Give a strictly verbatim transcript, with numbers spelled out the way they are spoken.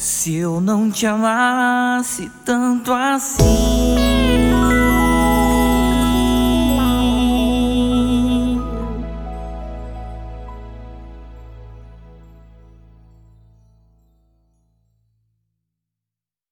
Se eu não te amasse tanto assim.